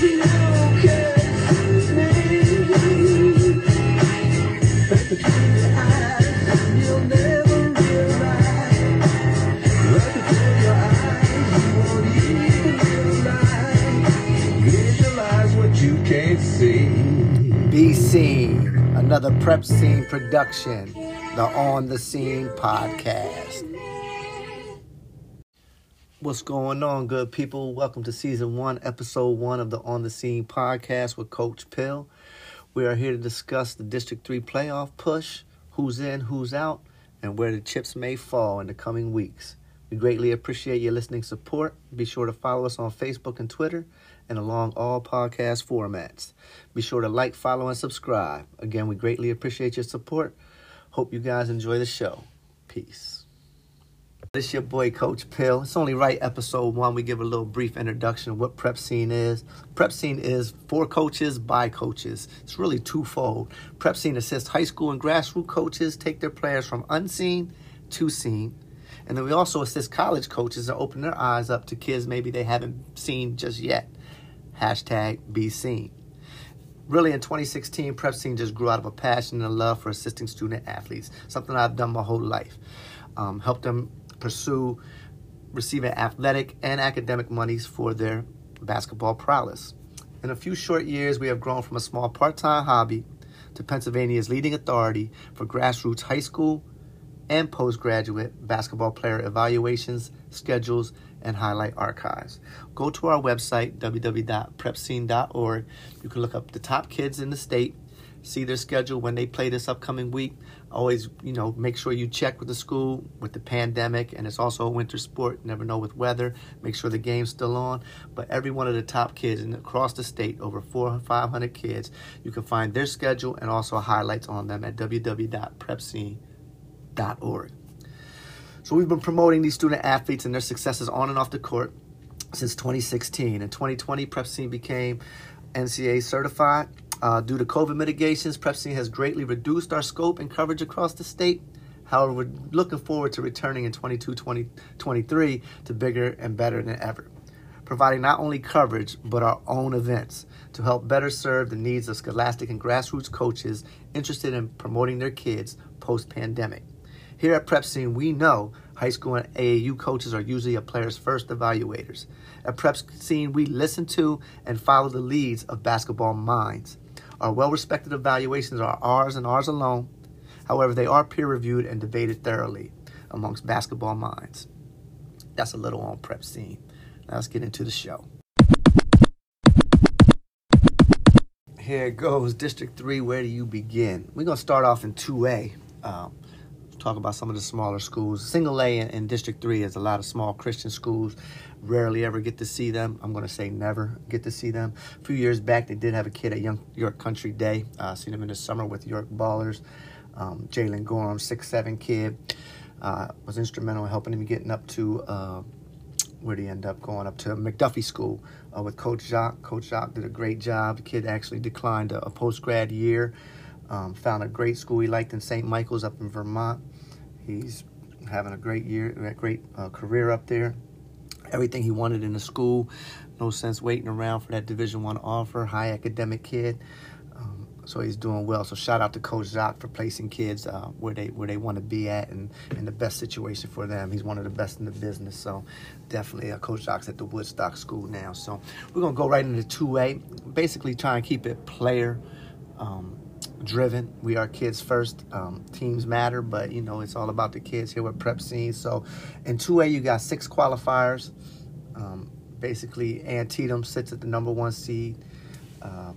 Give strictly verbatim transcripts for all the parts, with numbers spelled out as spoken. B C, another Prep Scene production, the On The Scene podcast. What's going on, good people? Welcome to Season one, Episode one of the On The Scene podcast with Coach Pil. We are here to discuss the District three playoff push, who's in, who's out, and where the chips may fall in the coming weeks. We greatly appreciate your listening support. Be sure to follow us on Facebook and Twitter and along all podcast formats. Be sure to like, follow, and subscribe. Again, we greatly appreciate your support. Hope you guys enjoy the show. Peace. This is your boy, Coach Pil. It's only right, Episode one. We give a little brief introduction of what Prep Scene is. Prep Scene is for coaches by coaches. It's really twofold. Prep Scene assists high school and grassroots coaches take their players from unseen to seen. And then we also assist college coaches to open their eyes up to kids maybe they haven't seen just yet. Hashtag Be Seen. Really, in twenty sixteen, Prep Scene just grew out of a passion and a love for assisting student athletes, something I've done my whole life. Um, helped them pursue receiving athletic and academic monies for their basketball prowess. In a few short years, we have grown from a small part-time hobby to Pennsylvania's leading authority for grassroots high school and postgraduate basketball player evaluations, schedules, and highlight archives. Go to our website, w w w dot prep scene dot org. You can look up the top kids in the state, see their schedule when they play this upcoming week. Always, you know, make sure you check with the school, with the pandemic, and it's also a winter sport. Never know with weather. Make sure the game's still on. But every one of the top kids in, across the state, over four hundred, five hundred kids, you can find their schedule and also highlights on them at w w w dot prep scene dot org. So we've been promoting these student athletes and their successes on and off the court since twenty sixteen. In twenty twenty, Prep Scene became N C A certified. Uh, due to COVID mitigations, Prep Scene has greatly reduced our scope and coverage across the state. However, we're looking forward to returning in twenty-two twenty-three to bigger and better than ever, providing not only coverage but our own events to help better serve the needs of scholastic and grassroots coaches interested in promoting their kids post-pandemic. Here at Prep Scene, we know high school and A A U coaches are usually a player's first evaluators. At Prep Scene, we listen to and follow the leads of basketball minds. Our well-respected evaluations are ours and ours alone. However, they are peer-reviewed and debated thoroughly amongst basketball minds. That's a little on Prep Scene. Now let's get into the show. Here goes District three. Where do you begin? We're going to start off in two A. Um, Talk about some of the smaller schools. Single A in, in District three is a lot of small Christian schools. Rarely ever get to see them. I'm going to say never get to see them. A few years back, they did have a kid at Young, York Country Day. I uh, seen him in the summer with York Ballers. Um, Jalen Gorham, six seven kid, uh, was instrumental in helping him getting up to uh, where did he end up going? Up to McDuffie School uh, with Coach Jacques. Coach Jacques did a great job. The kid actually declined a, a post-grad year. Um, found a great school he liked in Saint Michael's up in Vermont. He's having a great year, a great uh, career up there. Everything he wanted in the school. No sense waiting around for that Division One offer. High academic kid. Um, so he's doing well. So shout out to Coach Jacques for placing kids uh, where they where they want to be at and in the best situation for them. He's one of the best in the business. So definitely uh, Coach Jacques at the Woodstock School now. So we're going to go right into two A. Basically try and keep it player Um, driven. We are kids first. Um, teams matter, but you know, it's all about the kids here with Prep Scene. So in two A, you got six qualifiers. Um, basically, Antietam sits at the number one seed. Uh,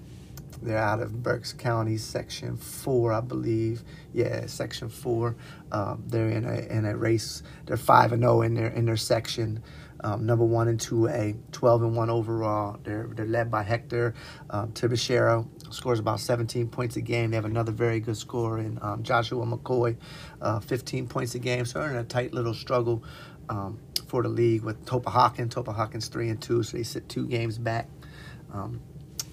they're out of Berks County Section one, I believe. Yeah, Section four. Um, they're in a in a race. They're five and oh in their in their section. Um, number one in two A, twelve and one overall. They're they're led by Hector um, Tibachero, scores about seventeen points a game. They have another very good scorer in um, Joshua McCoy, uh, fifteen points a game. So they're in a tight little struggle um, for the league with Topohocken. Topohocken's three and two, so they sit two games back. Um,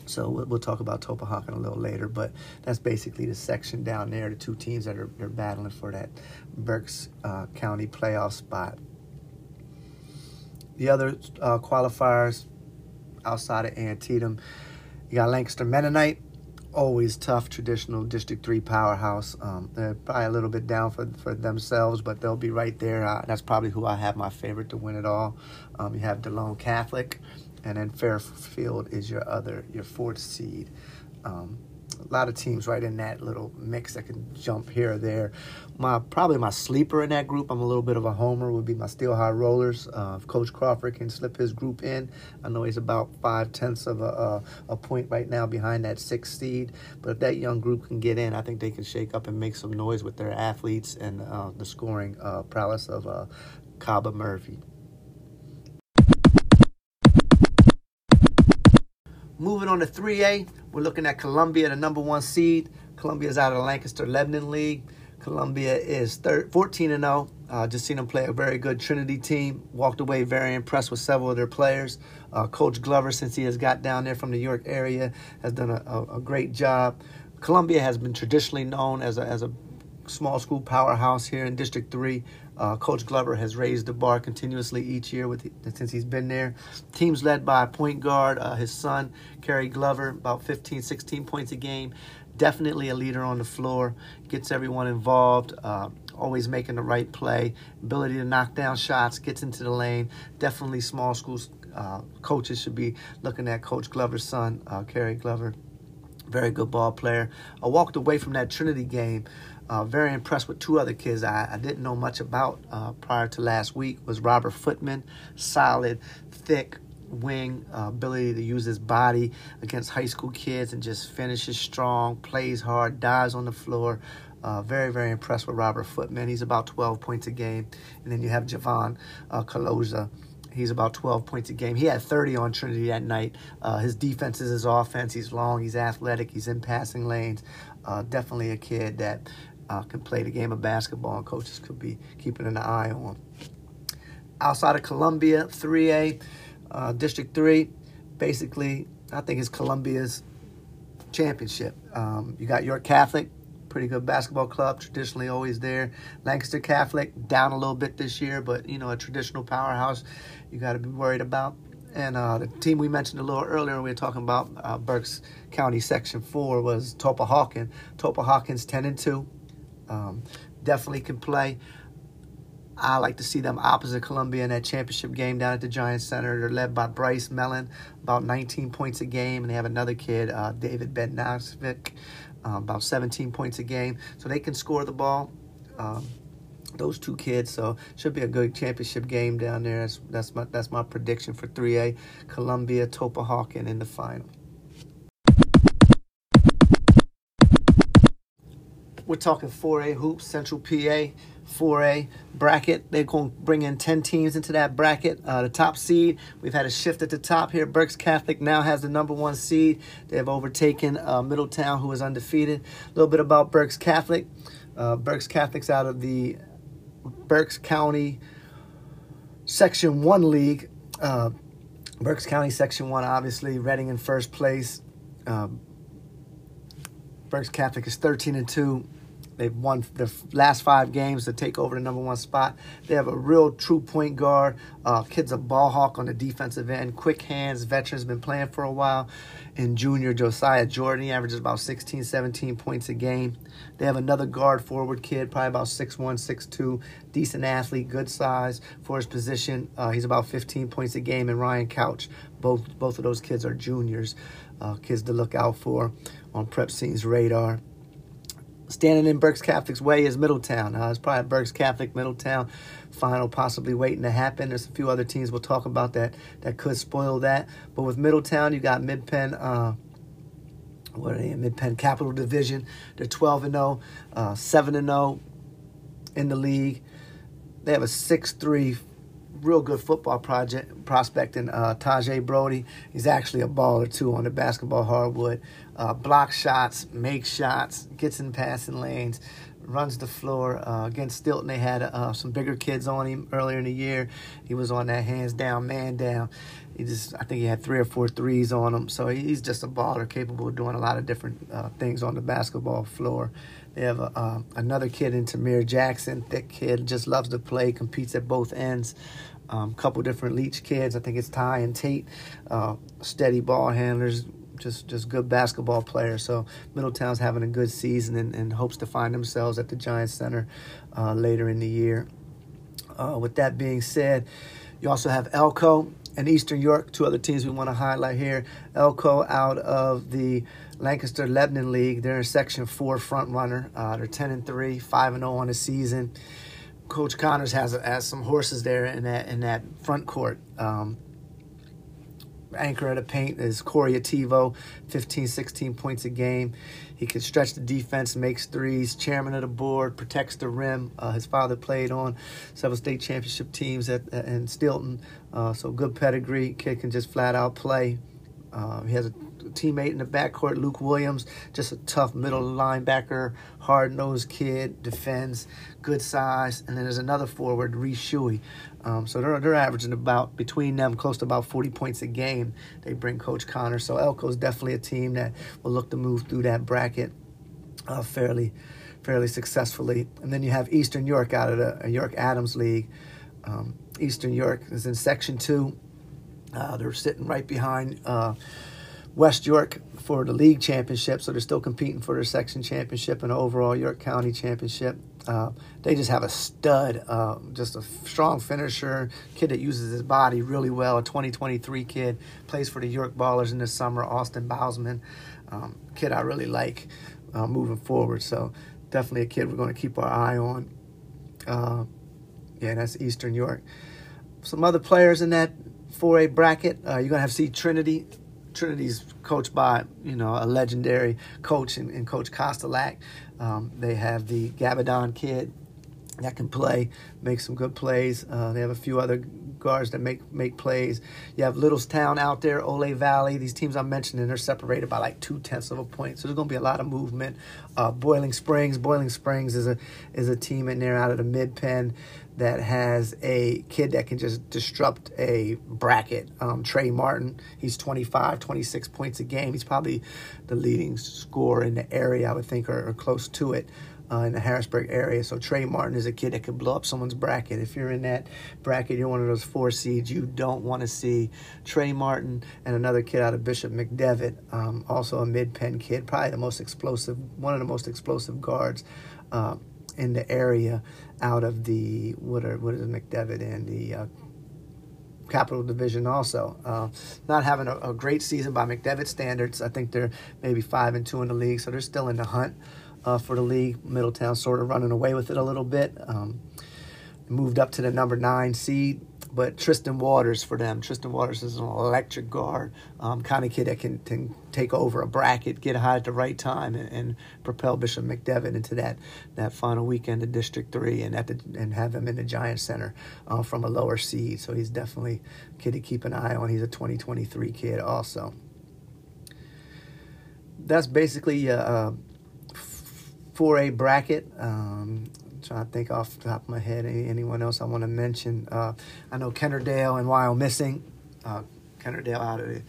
so we'll, we'll talk about Topohocken a little later, but that's basically the section down there, the two teams that are they're battling for that Berks uh, County playoff spot. The other uh, qualifiers outside of Antietam. You got Lancaster Mennonite, always tough, traditional District three powerhouse. Um, they're probably a little bit down for, for themselves, but they'll be right there. Uh, that's probably who I have my favorite to win it all. Um, you have DeLone Catholic, and then Fairfield is your other, your fourth seed. Um, a lot of teams right in that little mix that can jump here or there. My Probably my sleeper in that group, I'm a little bit of a homer, would be my Steel High Rollers. Uh, if Coach Crawford can slip his group in, I know he's about five-tenths of a, a, a point right now behind that sixth seed. But if that young group can get in, I think they can shake up and make some noise with their athletes and uh, the scoring uh, prowess of uh, Caba Murphy. Moving on to three A, we're looking at Columbia, the number one seed. Columbia's out of the Lancaster Lebanon League. Columbia is fourteen and oh. Uh, just seen them play a very good Trinity team. Walked away very impressed with several of their players. Uh, Coach Glover, since he has got down there from the York area, has done a, a, a great job. Columbia has been traditionally known as a, as a small school powerhouse here in District three. Uh, Coach Glover has raised the bar continuously each year with the, since he's been there. Team's led by a point guard, uh, his son, Kerry Glover, about fifteen, sixteen points a game. Definitely a leader on the floor. Gets everyone involved, uh, always making the right play. Ability to knock down shots, gets into the lane. Definitely small school uh, coaches should be looking at Coach Glover's son, uh, Kerry Glover. Very good ball player. I walked away from that Trinity game Uh, very impressed with two other kids I, I didn't know much about uh, prior to last week. Was Robert Footman, solid, thick wing, uh, ability to use his body against high school kids and just finishes strong, plays hard, dives on the floor. Uh, very, very impressed with Robert Footman. He's about twelve points a game. And then you have Javon uh, Caloza. He's about twelve points a game. He had thirty on Trinity that night. Uh, his defense is his offense. He's long, he's athletic, he's in passing lanes. Uh, definitely a kid that Uh, can play the game of basketball, and coaches could be keeping an eye on. Outside of Columbia, three A, uh, District three, basically, I think it's Columbia's championship. Um, you got York Catholic, pretty good basketball club, traditionally always there. Lancaster Catholic, down a little bit this year, but, you know, a traditional powerhouse you got to be worried about. And uh, the team we mentioned a little earlier, we were talking about uh, Berks County Section four, was Topohocken. Topohocken's ten and two. Um, definitely can play. I like to see them opposite Columbia in that championship game down at the Giants Center. They're led by Bryce Mellon, about nineteen points a game. And they have another kid, uh, David Bednarczyk, um, about seventeen points a game. So they can score the ball, um, those two kids. So should be a good championship game down there. That's, that's, my, that's my prediction for three A, Columbia, Topohocken in the final. We're talking four A hoops, Central P A, four A bracket. They're going to bring in ten teams into that bracket. Uh, the top seed, we've had a shift at the top here. Berks Catholic now has the number one seed. They have overtaken uh, Middletown, who is undefeated. A little bit about Berks Catholic. Uh, Berks Catholic's out of the Berks County Section one League. Uh, Berks County Section one, obviously, Reading in first place. Uh, Berks Catholic is thirteen and two. They've won their last five games to take over the number one spot. They have a real true point guard. Uh, kid's a ball hawk on the defensive end. Quick hands. Veteran's been playing for a while. And junior Josiah Jordan, he averages about sixteen, seventeen points a game. They have another guard forward kid, probably about six one, six two. Decent athlete, good size for his position. Uh, he's about fifteen points a game. And Ryan Couch, both, both of those kids are juniors. Uh, kids to look out for on PrepScene's radar. Standing in Berks Catholic's way is Middletown. Uh, it's probably Berks Catholic, Middletown final possibly waiting to happen. There's a few other teams we'll talk about that that could spoil that. But with Middletown, you got Midpen, uh, what are they in? Midpen Capital Division. They're twelve and oh, uh, seven and oh in the league. They have a six three real good football project prospect in uh, Tajay Brody. He's actually a baller, too, on the basketball hardwood. Uh, blocks shots, makes shots, gets in passing lanes, runs the floor. Uh, against Stilton, they had uh, some bigger kids on him earlier in the year. He was on that hands down, man down. He just, I think he had three or four threes on him. So he's just a baller, capable of doing a lot of different uh, things on the basketball floor. They have a, uh, another kid in Tamir Jackson, thick kid, just loves to play, competes at both ends. A um, couple different Leach kids. I think it's Ty and Tate, uh, steady ball handlers, just just good basketball players. So Middletown's having a good season and, and hopes to find themselves at the Giants Center uh, later in the year. Uh, with that being said, you also have ELCO and Eastern York, two other teams we want to highlight here. ELCO out of the Lancaster Lebanon League. They're in Section four front runner. Uh, they're ten and three, five and oh on the season. Coach Connors has, has some horses there in that in that front court. Um, anchor of the paint is Corey Ativo, fifteen, sixteen points a game. He can stretch the defense, makes threes, chairman of the board, protects the rim. Uh, his father played on several state championship teams at, at in Stilton, uh, so good pedigree. Kid can just flat out play. Uh, he has a teammate in the backcourt, Luke Williams, just a tough middle linebacker, hard-nosed kid, defends, good size. And then there's another forward, Reece Shuey. Um, so they're, they're averaging about, between them, close to about forty points a game. They bring Coach Connor. So ELCO's definitely a team that will look to move through that bracket uh, fairly fairly successfully. And then you have Eastern York out of the uh, York Adams League. Um, Eastern York is in Section two. Uh, they're sitting right behind uh, West York for the league championship, so they're still competing for their section championship and overall York County championship. Uh, they just have a stud, uh, just a strong finisher, kid that uses his body really well, a twenty twenty-three kid, plays for the York Ballers in the summer, Austin Bowsman, um, kid I really like uh, moving forward. So definitely a kid we're going to keep our eye on. Uh, yeah, that's Eastern York. Some other players in that four A bracket, uh, you're going to have to see Trinity. Trinity's coached by, you know, a legendary coach and, and Coach Kostelak. Um, they have the Gabadon kid that can play, make some good plays. Uh, they have a few other guards that make make plays. You have Littlestown out there, Ole Valley. These teams I'm mentioning, they're separated by like two-tenths of a point. So there's going to be a lot of movement. Uh, Boiling Springs. Boiling Springs is a is a team in there out of the mid-pen that has a kid that can just disrupt a bracket. Um, Trey Martin, he's twenty-five, twenty-six points a game. He's probably the leading scorer in the area, I would think, or, or close to it. Uh, in the Harrisburg area. So Trey Martin is a kid that could blow up someone's bracket. If you're in that bracket, you're one of those four seeds, you don't want to see Trey Martin and another kid out of Bishop McDevitt, um, also a mid-pen kid, probably the most explosive, one of the most explosive guards uh, in the area out of the, what are what is McDevitt in, the uh, Capital Division also. Uh, not having a, a great season by McDevitt standards. I think they're maybe five and two in the league, so they're still in the hunt. Uh, for the league, Middletown sort of running away with it a little bit. Um, moved up to the number nine seed, but Tristan Waters for them. Tristan Waters is an electric guard, um, kind of kid that can, can take over a bracket, get high at the right time, and, and propel Bishop McDevitt into that that final weekend of District three and at the, and have him in the Giants Center uh, from a lower seed. So he's definitely a kid to keep an eye on. He's a twenty twenty-three kid also. That's basically uh four A bracket. Um, I'm trying to think off the top of my head. Any, anyone else I want to mention? Uh, I know Kennerdale and Wild Missing. Uh, Kennerdale out of the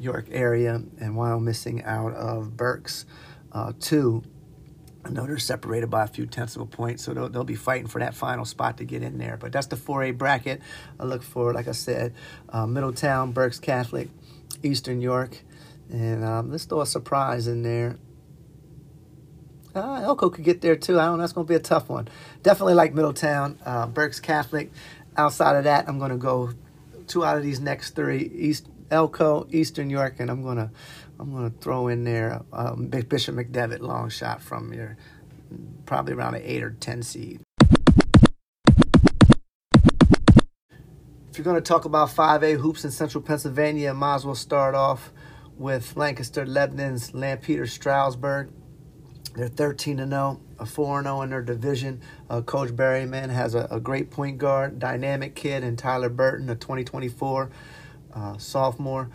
York area and Wild Missing out of Berks uh, two. I know they're separated by a few tenths of a point, so they'll, they'll be fighting for that final spot to get in there. But that's the four A bracket. I look for, like I said, uh, Middletown, Berks Catholic, Eastern York, and um, let's throw a surprise in there. Uh, ELCO could get there too. I don't know. That's going to be a tough one. Definitely like Middletown, uh, Berks Catholic. Outside of that, I'm going to go two out of these next three: East ELCO, Eastern York, and I'm going to I'm going to throw in there uh, Bishop McDevitt, long shot from your probably around an eight or ten seed. If you're going to talk about five A hoops in Central Pennsylvania, might as well start off with Lancaster Lebanon's Lampeter Stroudsburg. They're thirteen and oh, a four and oh in their division. Uh, Coach Berryman has a, a great point guard, dynamic kid, and Tyler Burton, a twenty twenty-four uh, sophomore,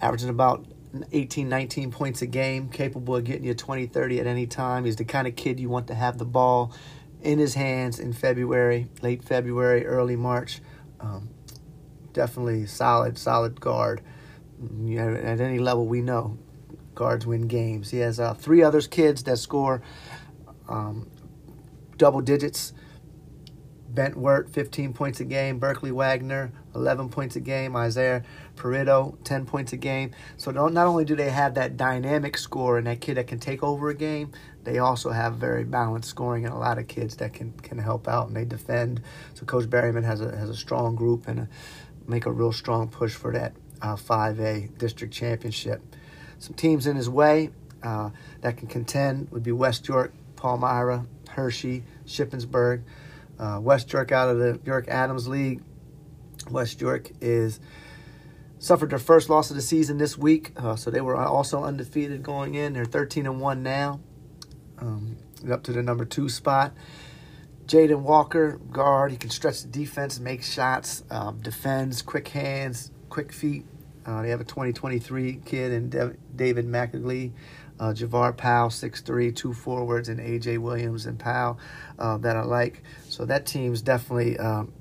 averaging about eighteen, nineteen points a game, capable of getting you twenty, thirty at any time. He's the kind of kid you want to have the ball in his hands in February, late February, early March. Um, definitely solid, solid guard. You know, at any level, we know guards win games. He has uh, three other kids that score um, double digits. Bentwert, fifteen points a game. Berkeley Wagner, eleven points a game. Isaiah Perito, ten points a game. So not only do they have that dynamic score and that kid that can take over a game, they also have very balanced scoring and a lot of kids that can, can help out and they defend. So Coach Berryman has a has a strong group and a, make a real strong push for that uh, five A district championship. Some teams in his way uh, that can contend would be West York, Palmyra, Hershey, Shippensburg. Uh, West York out of the York Adams League. West York is suffered their first loss of the season this week, uh, so they were also undefeated going in. They're thirteen and one now, um, up to the number two spot. Jaden Walker, guard. He can stretch the defense, make shots, um, defends, quick hands, quick feet. Uh, they have a twenty twenty-three kid in De- David McAlee. Uh, Javar Powell, six three, two forwards, and A J Williams and Powell uh, that I like. So that team's definitely um,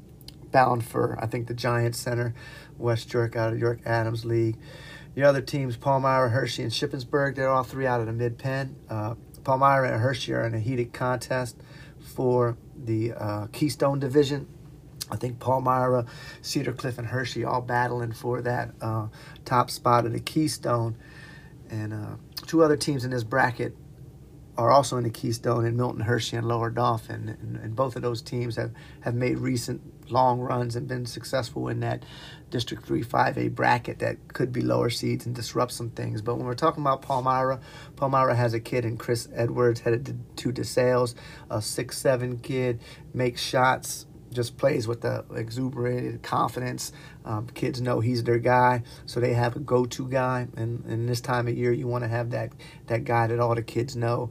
bound for, I think, the Giants Center, West York out of York Adams League. The other teams, Palmyra, Hershey, and Shippensburg, they're all three out of the mid-pen. Uh, Palmyra and Hershey are in a heated contest for the uh, Keystone Division. I think Palmyra, Cedar Cliff, and Hershey all battling for that uh, top spot of the Keystone. And uh, two other teams in this bracket are also in the Keystone, in Milton Hershey and Lower Dauphin. And, and both of those teams have, have made recent long runs and been successful in that District three five A bracket that could be lower seeds and disrupt some things. But when we're talking about Palmyra, Palmyra has a kid in Chris Edwards, headed to DeSales, a six seven kid, makes shots, just plays with the exuberated confidence. Um, kids know he's their guy, so they have a go-to guy. And, and this time of year, you want to have that that guy that all the kids know.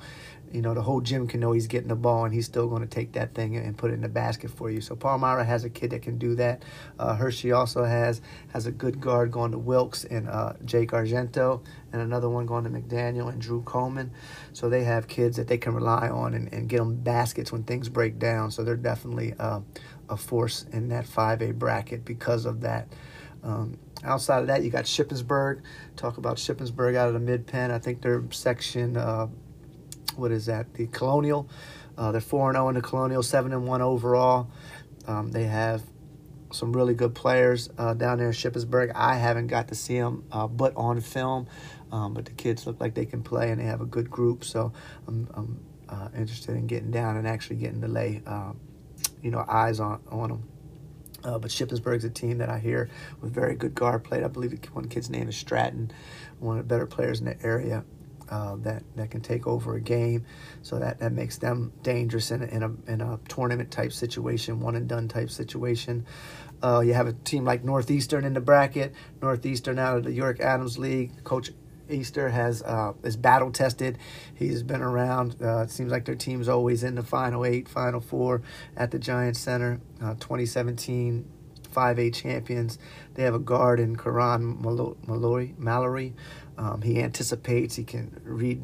You know, the whole gym can know he's getting the ball, and he's still going to take that thing and put it in the basket for you. So Palmyra has a kid that can do that. Uh, Hershey also has has a good guard going to Wilkes and uh, Jake Argento, and another one going to McDaniel and Drew Coleman. So they have kids that they can rely on and, and get them baskets when things break down. So they're definitely uh, a force in that five A bracket because of that. Um, outside of that, you got Shippensburg. Talk about Shippensburg out of the mid-pen. I think their section... Uh, What is that? The Colonial. Uh, they're four and oh in the Colonial, seven and one overall. Um, they have some really good players uh, down there in Shippensburg. I haven't got to see them uh, but on film, um, but the kids look like they can play and they have a good group. So I'm, I'm uh, interested in getting down and actually getting to lay uh, you know, eyes on, on them. Uh, but Shippensburg's a team that I hear with very good guard play. I believe one kid's name is Stratton, one of the better players in the area. Uh, that, that can take over a game. So that, that makes them dangerous in a, in a, in a tournament-type situation, one-and-done-type situation. Uh, you have a team like Northeastern in the bracket. Northeastern out of the York Adams League. Coach Easter has uh, is battle-tested. He's been around. Uh, it seems like their team's always in the Final Eight, Final Four at the Giants Center, uh, twenty seventeen five A champions. They have a guard in Karan Mallory. Mallory. Um, he anticipates. He can read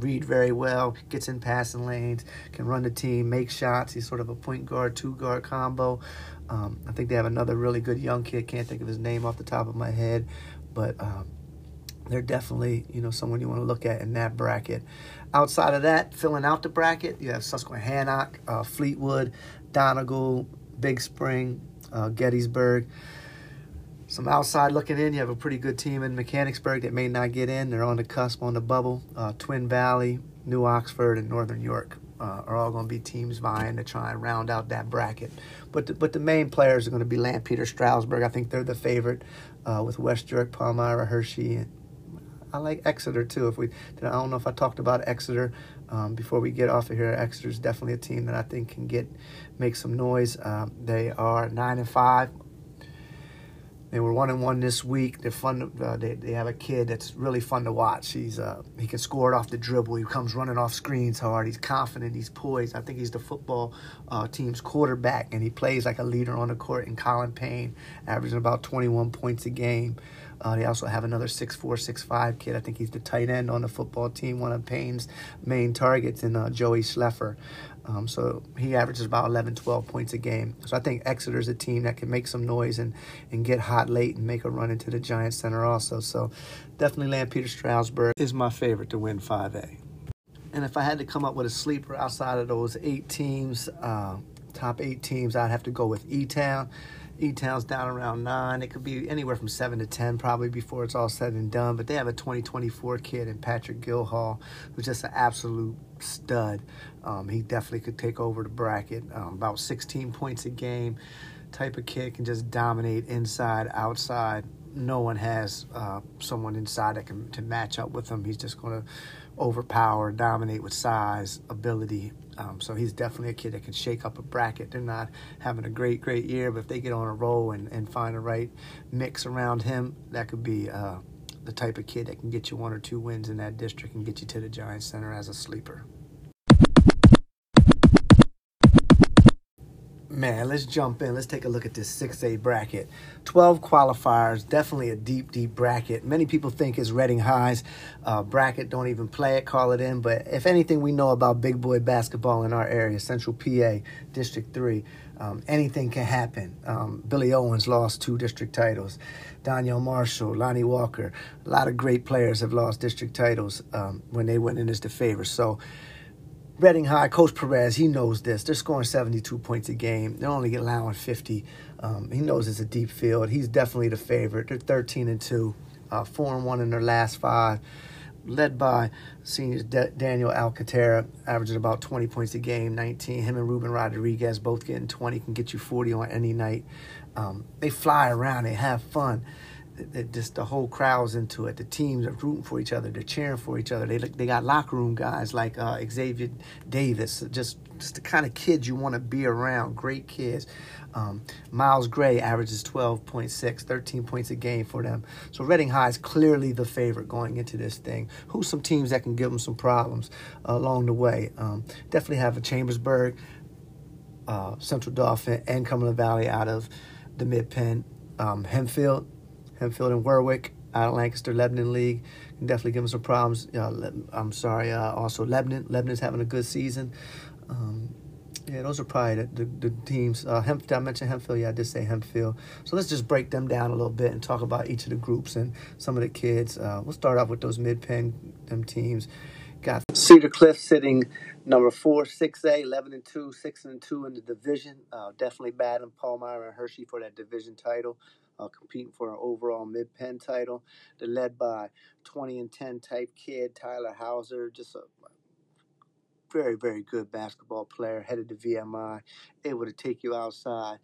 read very well, gets in passing lanes, can run the team, make shots. He's sort of a point guard, two-guard combo. Um, I think they have another really good young kid. Can't think of his name off the top of my head, but um, they're definitely, you know, someone you want to look at in that bracket. Outside of that, filling out the bracket, you have Susquehannock, uh, Fleetwood, Donegal, Big Spring, Uh, Gettysburg. Some outside looking in, you have a pretty good team in Mechanicsburg that may not get in. They're on the cusp, on the bubble. Uh, Twin Valley, New Oxford, and Northern York uh, are all going to be teams vying to try and round out that bracket. But the, but the main players are going to be Lampeter, Stroudsburg. I think they're the favorite uh, with West York, Palmyra, Hershey. And I like Exeter too. If we, I don't know if I talked about Exeter um, before we get off of here. Exeter's definitely a team that I think can get make some noise. Um, they are nine and five. They were one and one this week. They're fun. To, uh, they they have a kid that's really fun to watch. He's uh, he can score it off the dribble. He comes running off screens hard. He's confident. He's poised. I think he's the football uh, team's quarterback, and he plays like a leader on the court. And Colin Payne, averaging about twenty-one points a game. Uh, they also have another six four, six five kid. I think he's the tight end on the football team, one of Payne's main targets, and uh, Joey Schleffer. Um, so he averages about eleven, twelve points a game. So I think Exeter's a team that can make some noise and, and get hot late and make a run into the Giants Center also. So definitely Lampeter Stroudsburg is my favorite to win five A. And if I had to come up with a sleeper outside of those eight teams, uh, top eight teams, I'd have to go with E-Town. E-Town's down around nine. It could be anywhere from seven to ten probably before it's all said and done. But they have a twenty twenty-four kid in Patrick Gilhall, who's just an absolute stud. Um, he definitely could take over the bracket. Um, about sixteen points a game type of kid, can just dominate inside, outside. No one has uh, someone inside that can to match up with him. He's just going to overpower, dominate with size, ability. Um, so he's definitely a kid that can shake up a bracket. They're not having a great, great year, but if they get on a roll and, and find the right mix around him, that could be uh, the type of kid that can get you one or two wins in that district and get you to the Giants Center as a sleeper. Man, let's jump in. Let's take a look at this six A bracket. twelve qualifiers, definitely a deep, deep bracket. Many people think it's Reading High's uh, bracket. Don't even play it, call it in. But if anything we know about big boy basketball in our area, Central P A, District three, um, anything can happen. Um, Billy Owens lost two district titles. Danielle Marshall, Lonnie Walker, a lot of great players have lost district titles um, when they went in as the favorites. So Reading High, Coach Perez, he knows this. They're scoring seventy-two points a game. They're only allowing fifty. Um, he knows it's a deep field. He's definitely the favorite. They're thirteen and two, uh, four and one in their last five, led by seniors De- Daniel Alcantara, averaging about twenty points a game, nineteen. Him and Ruben Rodriguez both getting twenty, can get you forty on any night. Um, they fly around. They have fun. It just the whole crowd's into it. The teams are rooting for each other. They're cheering for each other. They they got locker room guys like uh, Xavier Davis, just, just the kind of kids you want to be around, great kids. Um, Miles Gray averages twelve point six, thirteen points a game for them. So Reading High is clearly the favorite going into this thing. Who's some teams that can give them some problems uh, along the way? Um, definitely have a Chambersburg, uh, Central Dauphin, and Cumberland Valley out of the mid-pen. Um, Hempfield. Hempfield and Warwick out of Lancaster Lebanon League can definitely give them some problems. Uh, Le- I'm sorry, uh, also Lebanon. Lebanon's having a good season. Um, yeah, those are probably the, the, the teams. Uh, Hemp, did I mention Hempfield? Yeah, I did say Hempfield. So let's just break them down a little bit and talk about each of the groups and some of the kids. Uh, we'll start off with those mid-pen them teams. Got Cedar Cliff sitting number four, six A, eleven and two, six and two in the division. Uh, definitely battling Palmyra and Hershey for that division title. Uh, competing for an overall mid-pen title. They're led by twenty and ten type kid, Tyler Hauser, just a very, very good basketball player, headed to V M I, able to take you outside,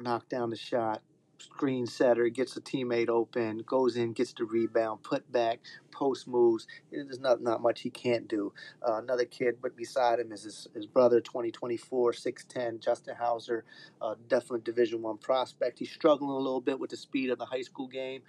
knock down the shot, screen setter, gets a teammate open, goes in, gets the rebound, put back, post moves. There's not, not much he can't do. Uh, another kid, but beside him is his, his brother, twenty twenty-four, six ten, Justin Hauser, uh, definitely Division One prospect. He's struggling a little bit with the speed of the high school game,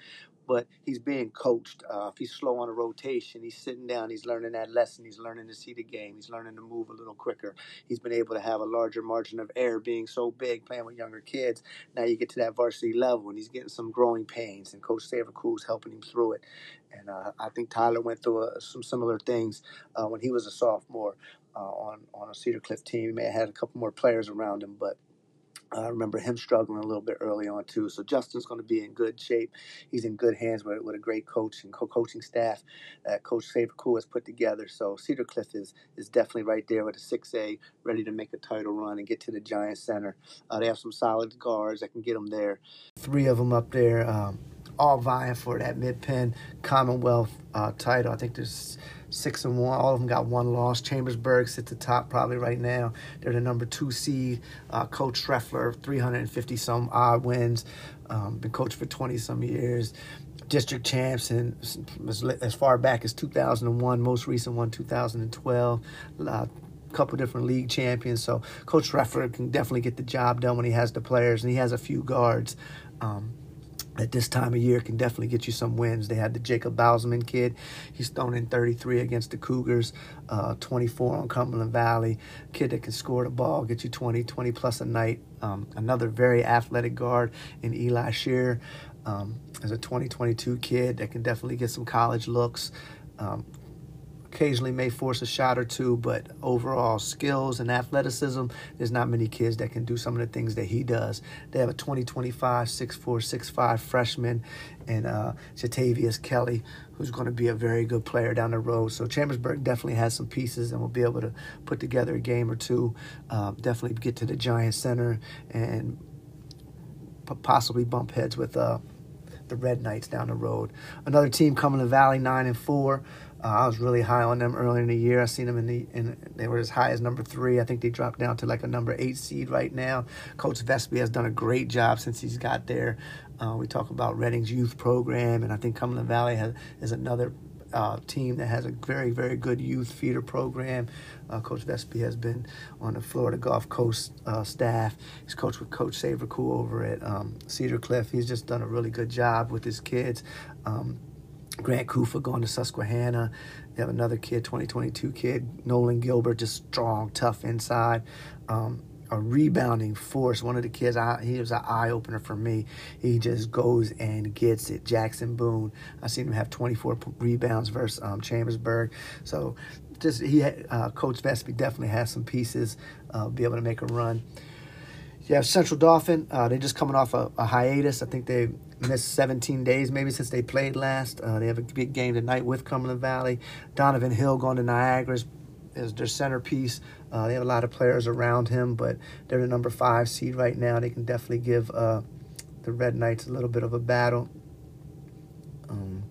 but he's being coached. Uh, if he's slow on a rotation, he's sitting down, he's learning that lesson, he's learning to see the game, he's learning to move a little quicker. He's been able to have a larger margin of error being so big, playing with younger kids. Now you get to that varsity level, and he's getting some growing pains, and Coach Savercool's helping him through it. And uh, I think Tyler went through uh, some similar things uh, when he was a sophomore uh, on, on a Cedar Cliff team. He may have had a couple more players around him, but I remember him struggling a little bit early on, too. So Justin's going to be in good shape. He's in good hands with, with a great coach and co-coaching staff that Coach Savercool has put together. So Cedar Cliff is is definitely right there with a six A, ready to make a title run and get to the Giants Center. Uh, they have some solid guards that can get them there. Three of them up there, um, all vying for that mid-pen Commonwealth uh, title. I think there's six and one. All of them got one loss. Chambersburg sits at the top probably right now. They're the number two seed. Uh, Coach Schreffler, three hundred fifty-some odd wins. Um, been coached for twenty-some years. District champs and as, as far back as two thousand one. Most recent one, two thousand twelve. Uh, couple different league champions. So Coach Schreffler can definitely get the job done when he has the players. And he has a few guards. Um, At this time of year, can definitely get you some wins. They had the Jacob Bowsman kid. He's thrown in thirty-three against the Cougars, uh, twenty-four on Cumberland Valley. Kid that can score the ball, get you twenty, twenty plus a night. Um, another very athletic guard in Eli Shearer. Um, as a twenty twenty-two kid that can definitely get some college looks. Um, occasionally may force a shot or two, but overall skills and athleticism, there's not many kids that can do some of the things that he does. They have a twenty twenty-five, six four, six five freshman, and uh, Jatavius Kelly, who's going to be a very good player down the road. So Chambersburg definitely has some pieces, and we'll be able to put together a game or two, uh, definitely get to the Giants Center and possibly bump heads with uh, the Red Knights down the road. Another team coming to Valley, nine and four. Uh, I was really high on them earlier in the year. I seen them in the, in, they were as high as number three. I think they dropped down to like a number eight seed right now. Coach Vespi has done a great job since he's got there. Uh, we talk about Redding's youth program, and I think Cumberland Valley has, is another uh, team that has a very, very good youth feeder program. Uh, Coach Vespi has been on the Florida Gulf Coast uh, staff. He's coached with Coach Savercool over at um, Cedar Cliff. He's just done a really good job with his kids. Um, Grant Kufa going to Susquehanna. They have another kid, twenty twenty-two kid, Nolan Gilbert, just strong, tough inside. Um, a rebounding force. One of the kids, I, he was an eye-opener for me. He just goes and gets it. Jackson Boone. I seen him have twenty-four rebounds versus um, Chambersburg. So just he, had, uh, Coach Vespi definitely has some pieces, uh, be able to make a run. You have Central Dauphin. Uh, they're just coming off a, a hiatus. I think they missed seventeen days maybe since they played last. Uh, they have a big game tonight with Cumberland Valley. Donovan Hill going to Niagara is, is their centerpiece. Uh, they have a lot of players around him, but they're the number five seed right now. They can definitely give uh, the Red Knights a little bit of a battle. Um,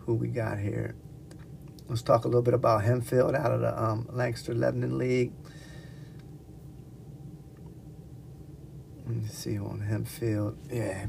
who we got here? Let's talk a little bit about Hemfield out of the um, Lancaster Lebanon League. Let me see on Hemfield. Yeah.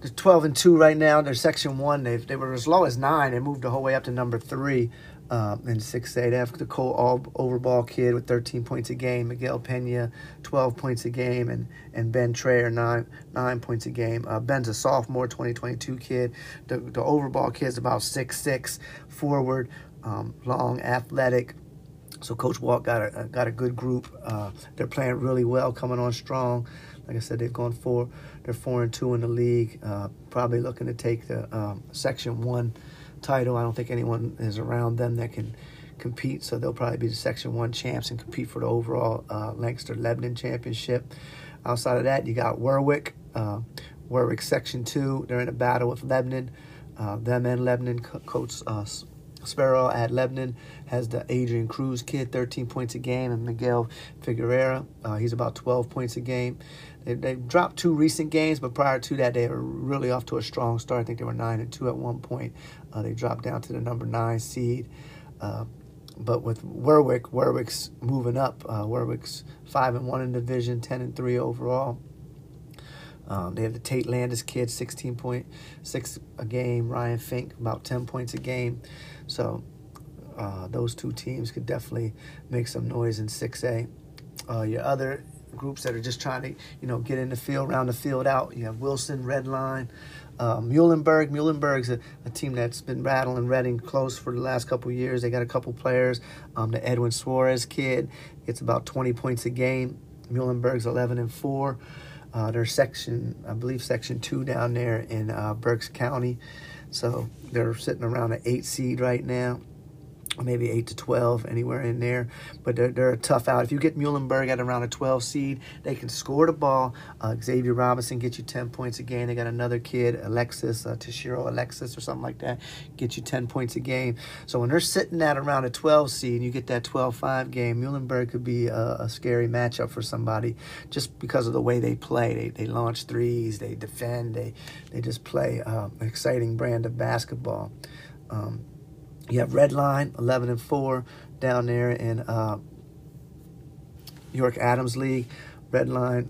They're twelve and two right now. They're Section one. They they were as low as nine. They moved the whole way up to number three um, in six A. They have the Cole all overball kid with thirteen points a game, Miguel Pena, twelve points a game, and, and Ben Traer, nine, nine points a game. Uh, Ben's a sophomore, twenty twenty-two kid. The, the overball kid's about six six, forward, um, long, athletic. So Coach Walk got a got a good group. Uh, they're playing really well, coming on strong. Like I said, they've gone four. They're four and two in the league. Uh, probably looking to take the um, Section One title. I don't think anyone is around them that can compete. So they'll probably be the Section One champs and compete for the overall uh, Lancaster Lebanon championship. Outside of that, you got Warwick. Uh, Warwick Section Two. They're in a battle with Lebanon. Uh, them and Lebanon. Co- Coach uh, Sparrow at Lebanon has the Adrian Cruz kid, thirteen points a game, and Miguel Figueroa. Uh, he's about twelve points a game. They, they've dropped two recent games, but prior to that, they were really off to a strong start. I think they were nine and two at one point. Uh, they dropped down to the number nine seed. Uh, but with Warwick, Warwick's moving up. Uh, Warwick's five and one in division, ten and three overall. Um, they have the Tate Landis kid, sixteen point six a game. Ryan Fink, about ten points a game. So uh, those two teams could definitely make some noise in six A. Uh, your other groups that are just trying to, you know, get in the field, round the field out, you have Wilson, Redline, uh, Muhlenberg. Muhlenberg's a, a team that's been rattling Reading close for the last couple of years. They got a couple players. Um, the Edwin Suarez kid gets about twenty points a game. Muhlenberg's eleven and four. Uh, they're section, I believe, section two down there in uh, Berks County. So they're sitting around an eight seed right now, maybe eight to twelve, anywhere in there. But they're, they're a tough out. If you get Muhlenberg at around a twelve seed, they can score the ball. Uh, Xavier Robinson gets you ten points a game. They got another kid, Alexis, uh, Tashiro Alexis or something like that, get you ten points a game. So when they're sitting at around a twelve seed and you get that twelve five game, Muhlenberg could be a, a scary matchup for somebody just because of the way they play. They they launch threes, they defend, they, they just play um, an exciting brand of basketball. Um, You have Redline, eleven and four down there in uh, York Adams League. Redline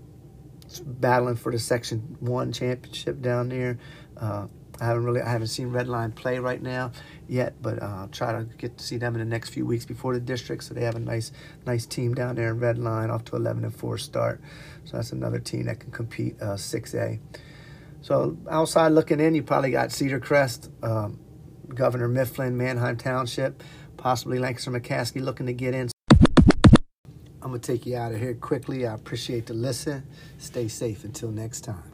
battling for the Section One championship down there. Uh, I haven't really, I haven't seen Redline play right now yet, but I'll uh, try to get to see them in the next few weeks before the district. So they have a nice, nice team down there in Redline, off to eleven and four start. So that's another team that can compete uh, six A. So outside looking in, you probably got Cedar Crest. Um, Governor Mifflin, Manheim Township, possibly Lancaster McCaskey looking to get in. I'm going to take you out of here quickly. I appreciate the listen. Stay safe until next time.